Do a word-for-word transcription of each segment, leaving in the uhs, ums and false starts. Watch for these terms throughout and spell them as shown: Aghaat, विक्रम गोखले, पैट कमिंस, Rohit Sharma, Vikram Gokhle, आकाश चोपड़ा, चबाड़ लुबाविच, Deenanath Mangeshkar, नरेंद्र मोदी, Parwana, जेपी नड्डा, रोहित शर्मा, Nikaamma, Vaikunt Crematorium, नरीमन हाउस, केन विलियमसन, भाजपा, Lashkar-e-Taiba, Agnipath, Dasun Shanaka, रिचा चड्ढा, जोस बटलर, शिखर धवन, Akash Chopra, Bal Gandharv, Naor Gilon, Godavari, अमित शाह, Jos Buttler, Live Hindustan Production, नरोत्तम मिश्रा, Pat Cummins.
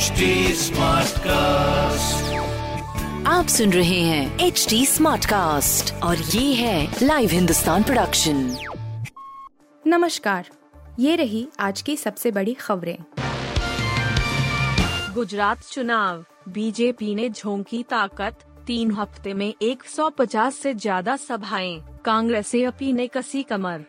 Smart cast, आप सुन रहे हैं एच डी स्मार्ट कास्ट और ये है लाइव हिंदुस्तान प्रोडक्शन। नमस्कार, ये रही आज की सबसे बड़ी खबरें। गुजरात चुनाव, बीजेपी ने झोंकी ताकत, तीन हफ्ते में एक सौ पचास से ज्यादा सभाएं, कांग्रेसीपी ने कसी कमर।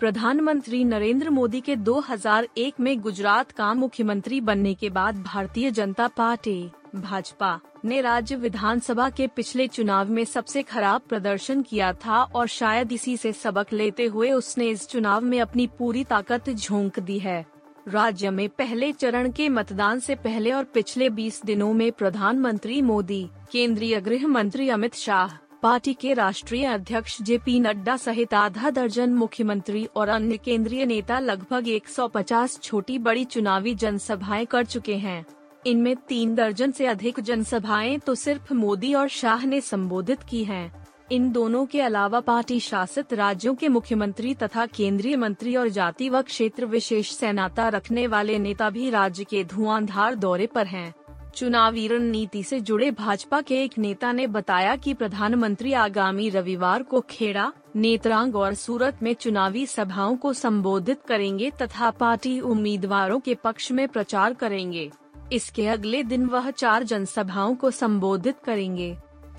प्रधानमंत्री नरेंद्र मोदी के दो हज़ार एक में गुजरात का मुख्यमंत्री बनने के बाद भारतीय जनता पार्टी भाजपा ने राज्य विधानसभा के पिछले चुनाव में सबसे खराब प्रदर्शन किया था और शायद इसी से सबक लेते हुए उसने इस चुनाव में अपनी पूरी ताकत झोंक दी है। राज्य में पहले चरण के मतदान से पहले और पिछले बीस दिनों में प्रधानमंत्री मोदी, केंद्रीय गृह मंत्री अमित शाह, पार्टी के राष्ट्रीय अध्यक्ष जेपी नड्डा सहित आधा दर्जन मुख्यमंत्री और अन्य केंद्रीय नेता लगभग एक सौ पचास छोटी बड़ी चुनावी जनसभाएं कर चुके हैं। इनमें तीन दर्जन से अधिक जनसभाएं तो सिर्फ मोदी और शाह ने संबोधित की हैं। इन दोनों के अलावा पार्टी शासित राज्यों के मुख्यमंत्री तथा केंद्रीय मंत्री और जाति व क्षेत्र विशेष से नाता रखने वाले नेता भी राज्य के धुआंधार दौरे पर हैं। चुनावी रणनीति से जुड़े भाजपा के एक नेता ने बताया कि प्रधानमंत्री आगामी रविवार को खेड़ा, नेत्रांग और सूरत में चुनावी सभाओं को संबोधित करेंगे तथा पार्टी उम्मीदवारों के पक्ष में प्रचार करेंगे। इसके अगले दिन वह चार जनसभाओं को संबोधित करेंगे।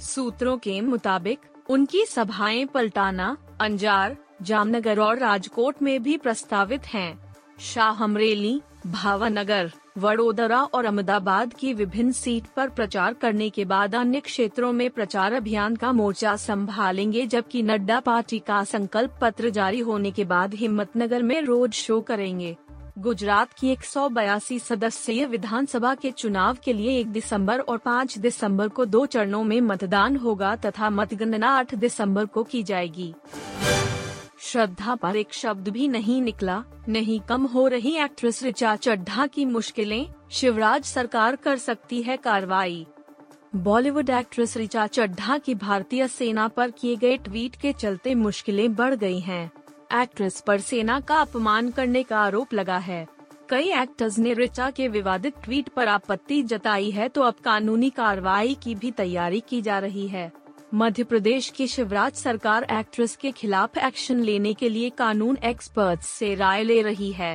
सूत्रों के मुताबिक उनकी सभाएं पलटाना, अंजार, जामनगर और राजकोट में भी प्रस्तावित हैं। शाह अमरेली, भावनगर, वडोदरा और अहमदाबाद की विभिन्न सीट पर प्रचार करने के बाद अन्य क्षेत्रों में प्रचार अभियान का मोर्चा संभालेंगे, जबकि नड्डा पार्टी का संकल्प पत्र जारी होने के बाद हिम्मतनगर में रोड शो करेंगे। गुजरात की एक सौ बयासी सदस्यीय विधानसभा के चुनाव के लिए एक दिसंबर और पाँच दिसंबर को दो चरणों में मतदान होगा तथा मतगणना आठ दिसंबर को की जाएगी। श्रद्धा पर एक शब्द भी नहीं निकला, नहीं कम हो रही एक्ट्रेस रिचा चड्ढा की मुश्किलें, शिवराज सरकार कर सकती है कार्रवाई। बॉलीवुड एक्ट्रेस रिचा चड्ढा की भारतीय सेना पर किए गए ट्वीट के चलते मुश्किलें बढ़ गई हैं। एक्ट्रेस पर सेना का अपमान करने का आरोप लगा है। कई एक्टर्स ने रिचा के विवादित ट्वीट पर आपत्ति जताई है, तो अब कानूनी कार्रवाई की भी तैयारी की जा रही है। मध्य प्रदेश की शिवराज सरकार एक्ट्रेस के खिलाफ एक्शन लेने के लिए कानून एक्सपर्ट्स से राय ले रही है।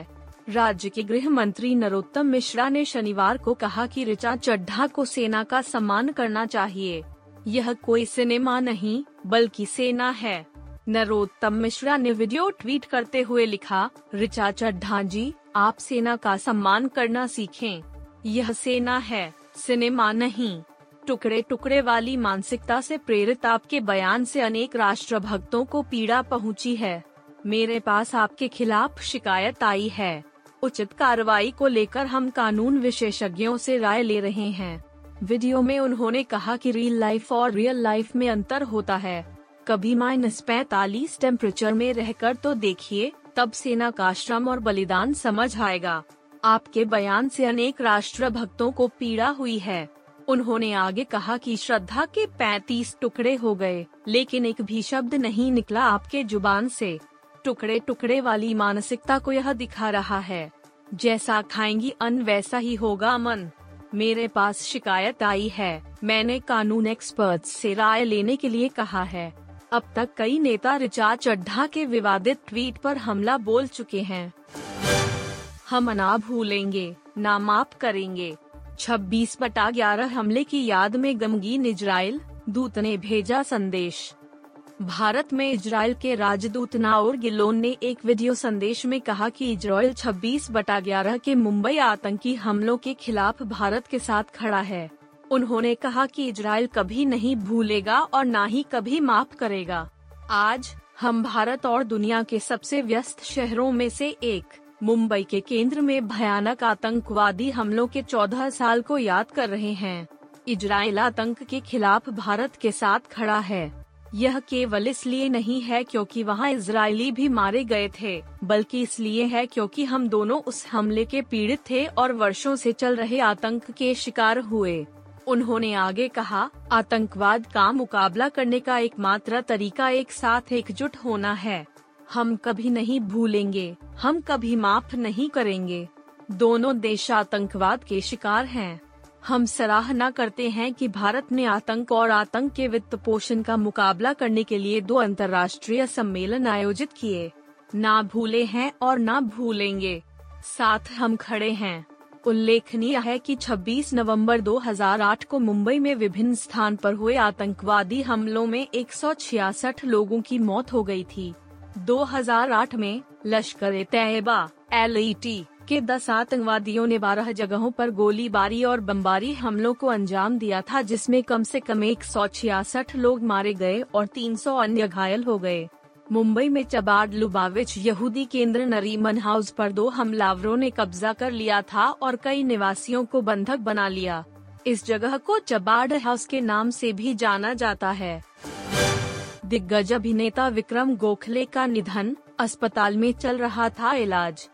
राज्य के गृह मंत्री नरोत्तम मिश्रा ने शनिवार को कहा कि रिचा चड्ढा को सेना का सम्मान करना चाहिए। यह कोई सिनेमा नहीं बल्कि सेना है। नरोत्तम मिश्रा ने वीडियो ट्वीट करते हुए लिखा, रिचा चड्ढा जी, आप सेना का सम्मान करना सीखें। यह सेना है, सिनेमा नहीं। टुकड़े टुकड़े वाली मानसिकता से प्रेरित आपके बयान से अनेक राष्ट्रभक्तों को पीड़ा पहुंची है। मेरे पास आपके खिलाफ शिकायत आई है। उचित कार्रवाई को लेकर हम कानून विशेषज्ञों से राय ले रहे हैं। वीडियो में उन्होंने कहा कि रियल लाइफ और रियल लाइफ में अंतर होता है। कभी माइनस पैंतालीस टेम्परेचर में रहकर तो देखिए, तब सेना का श्रम और बलिदान समझ आएगा। आपके बयान से अनेक राष्ट्रभक्तों को पीड़ा हुई है। उन्होंने आगे कहा कि श्रद्धा के पैंतीस टुकड़े हो गए, लेकिन एक भी शब्द नहीं निकला आपके जुबान से। टुकड़े टुकड़े वाली मानसिकता को यह दिखा रहा है। जैसा खाएंगी अन्न वैसा ही होगा अमन। मेरे पास शिकायत आई है, मैंने कानून एक्सपर्ट्स से राय लेने के लिए कहा है। अब तक कई नेता रिचा चड्ढा के विवादित ट्वीट पर हमला बोल चुके हैं। हम ना भूलेंगे ना माफ करेंगे। छब्बीस बटा ग्यारह हमले की याद में गमगीन इजराइल दूत ने भेजा संदेश। भारत में इजराइल के राजदूत नाओर गिलोन ने एक वीडियो संदेश में कहा कि इजराइल छब्बीस बटा ग्यारह के मुंबई आतंकी हमलों के खिलाफ भारत के साथ खड़ा है। उन्होंने कहा कि इजराइल कभी नहीं भूलेगा और ना ही कभी माफ करेगा। आज हम भारत और दुनिया के सबसे व्यस्त शहरों में से एक मुंबई के केंद्र में भयानक आतंकवादी हमलों के चौदह साल को याद कर रहे हैं। इजराइल आतंक के खिलाफ भारत के साथ खड़ा है। यह केवल इसलिए नहीं है क्योंकि वहां इजरायली भी मारे गए थे, बल्कि इसलिए है क्योंकि हम दोनों उस हमले के पीड़ित थे और वर्षों से चल रहे आतंक के शिकार हुए। उन्होंने आगे कहा, आतंकवाद का मुकाबला करने का एकमात्र तरीका एक साथ एकजुट होना है। हम कभी नहीं भूलेंगे, हम कभी माफ नहीं करेंगे। दोनों देश आतंकवाद के शिकार हैं। हम सराहना करते हैं कि भारत ने आतंक और आतंक के वित्त पोषण का मुकाबला करने के लिए दो अंतर्राष्ट्रीय सम्मेलन आयोजित किए, ना भूले हैं और ना भूलेंगे, साथ हम खड़े हैं। उल्लेखनीय है कि छब्बीस नवंबर दो हज़ार आठ को मुंबई में विभिन्न स्थान पर हुए आतंकवादी हमलों में एक सौ छियासठ लोगों की मौत हो गई थी। दो हज़ार आठ में लश्कर-ए-तैयबा (एल ई टी) के दस आतंकवादियों ने बारह जगहों पर गोलीबारी और बमबारी हमलों को अंजाम दिया था, जिसमें कम से कम एक सौ छियासठ लोग मारे गए और तीन सौ अन्य घायल हो गए। मुंबई में चबाड़ लुबाविच यहूदी केंद्र नरीमन हाउस पर दो हमलावरों ने कब्जा कर लिया था और कई निवासियों को बंधक बना लिया। इस जगह को चबाड़ हाउस के नाम से भी जाना जाता है। दिग्गज अभिनेता विक्रम गोखले का निधन, अस्पताल में चल रहा था इलाज।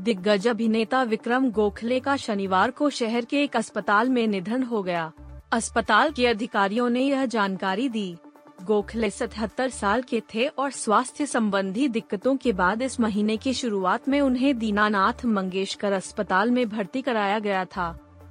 दिग्गज अभिनेता विक्रम गोखले का शनिवार को शहर के एक अस्पताल में निधन हो गया। अस्पताल के अधिकारियों ने यह जानकारी दी। गोखले सतहत्तर साल के थे और स्वास्थ्य संबंधी दिक्कतों के बाद इस महीने की शुरुआत में उन्हें दीनानाथ मंगेशकर अस्पताल में भर्ती कराया गया था।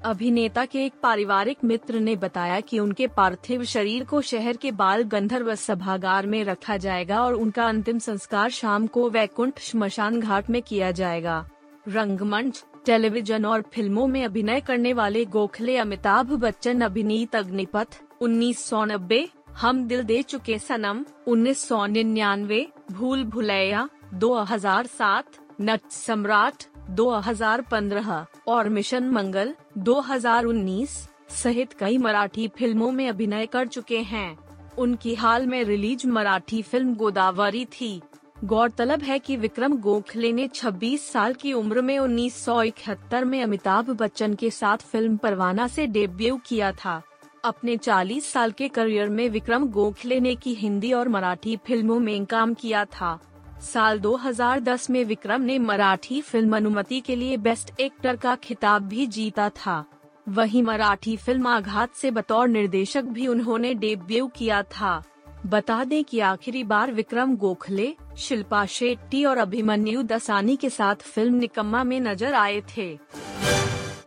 अभिनेता के एक पारिवारिक मित्र ने बताया कि उनके पार्थिव शरीर को शहर के बाल गंधर्व सभागार में रखा जाएगा और उनका अंतिम संस्कार शाम को वैकुंठ श्मशान घाट में किया जाएगा। रंगमंच, टेलीविजन और फिल्मों में अभिनय करने वाले गोखले अमिताभ बच्चन अभिनीत अग्निपथ उन्नीस सौ नब्बे, हम दिल दे चुके सनम उन्नीस सौ निन्यानवे, भूल भुलैया दो हज़ार सात, नटसम्राट दो हज़ार पंद्रह और मिशन मंगल दो हज़ार उन्नीस सहित कई मराठी फिल्मों में अभिनय कर चुके हैं। उनकी हाल में रिलीज मराठी फिल्म गोदावरी थी। गौरतलब है कि विक्रम गोखले ने छब्बीस साल की उम्र में उन्नीस सौ इकहत्तर में अमिताभ बच्चन के साथ फिल्म परवाना से डेब्यू किया था। अपने चालीस साल के करियर में विक्रम गोखले ने की हिंदी और मराठी फिल्मों में काम किया था। साल दो हज़ार दस में विक्रम ने मराठी फिल्म अनुमति के लिए बेस्ट एक्टर का खिताब भी जीता था। वहीं मराठी फिल्म आघात से बतौर निर्देशक भी उन्होंने डेब्यू किया था। बता दें कि आखिरी बार विक्रम गोखले, शिल्पा शेट्टी और अभिमन्यु दसानी के साथ फिल्म निकम्मा में नजर आए थे।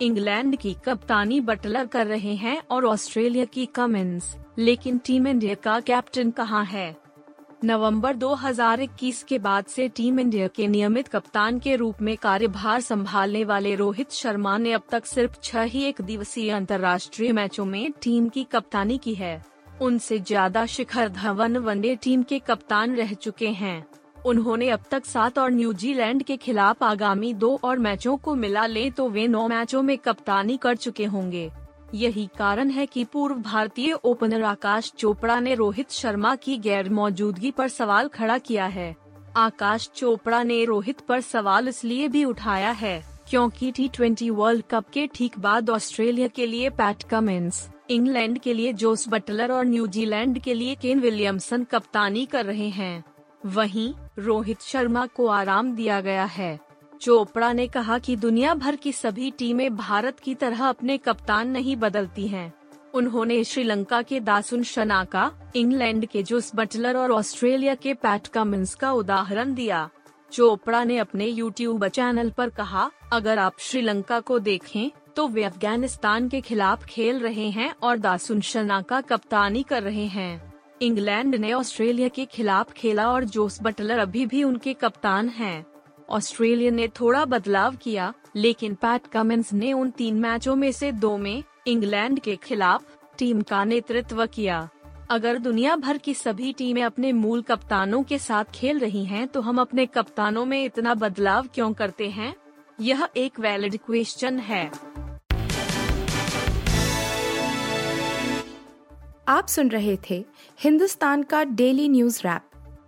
इंग्लैंड की कप्तानी बटलर कर रहे हैं और ऑस्ट्रेलिया की कमिंस, लेकिन टीम इंडिया का कैप्टन कहां है? नवंबर दो हज़ार इक्कीस के बाद से टीम इंडिया के नियमित कप्तान के रूप में कार्यभार संभालने वाले रोहित शर्मा ने अब तक सिर्फ छह ही एक दिवसीय अंतर्राष्ट्रीय मैचों में टीम की कप्तानी की है। उनसे ज्यादा शिखर धवन वनडे टीम के कप्तान रह चुके हैं। उन्होंने अब तक सात और न्यूजीलैंड के खिलाफ आगामी दो और मैचों को मिला ले तो वे नौ मैचों में कप्तानी कर चुके होंगे। यही कारण है कि पूर्व भारतीय ओपनर आकाश चोपड़ा ने रोहित शर्मा की गैर मौजूदगी पर सवाल खड़ा किया है। आकाश चोपड़ा ने रोहित पर सवाल इसलिए भी उठाया है क्योंकि टी ट्वेंटी वर्ल्ड कप के ठीक बाद ऑस्ट्रेलिया के लिए पैट कमिंस, इंग्लैंड के लिए जोस बटलर और न्यूजीलैंड के लिए केन विलियमसन कप्तानी कर रहे हैं। वहीं रोहित शर्मा को आराम दिया गया है। चोपड़ा ने कहा कि दुनिया भर की सभी टीमें भारत की तरह अपने कप्तान नहीं बदलती हैं। उन्होंने श्रीलंका के दासुन शनाका, इंग्लैंड के जोस बटलर और ऑस्ट्रेलिया के पैट कमिंस का उदाहरण दिया। चोपड़ा ने अपने यूट्यूब चैनल पर कहा, अगर आप श्रीलंका को देखें तो वे अफगानिस्तान के खिलाफ खेल रहे हैं और दासुन शनाका कप्तानी कर रहे हैं। इंग्लैंड ने ऑस्ट्रेलिया के खिलाफ खेला और जोस बटलर अभी भी उनके कप्तान हैं। ऑस्ट्रेलिया ने थोड़ा बदलाव किया, लेकिन पैट कमिंस ने उन तीन मैचों में से दो में इंग्लैंड के खिलाफ टीम का नेतृत्व किया। अगर दुनिया भर की सभी टीमें अपने मूल कप्तानों के साथ खेल रही हैं तो हम अपने कप्तानों में इतना बदलाव क्यों करते हैं? यह एक वैलिड क्वेश्चन है। आप सुन रहे थे हिंदुस्तान का डेली न्यूज रैप,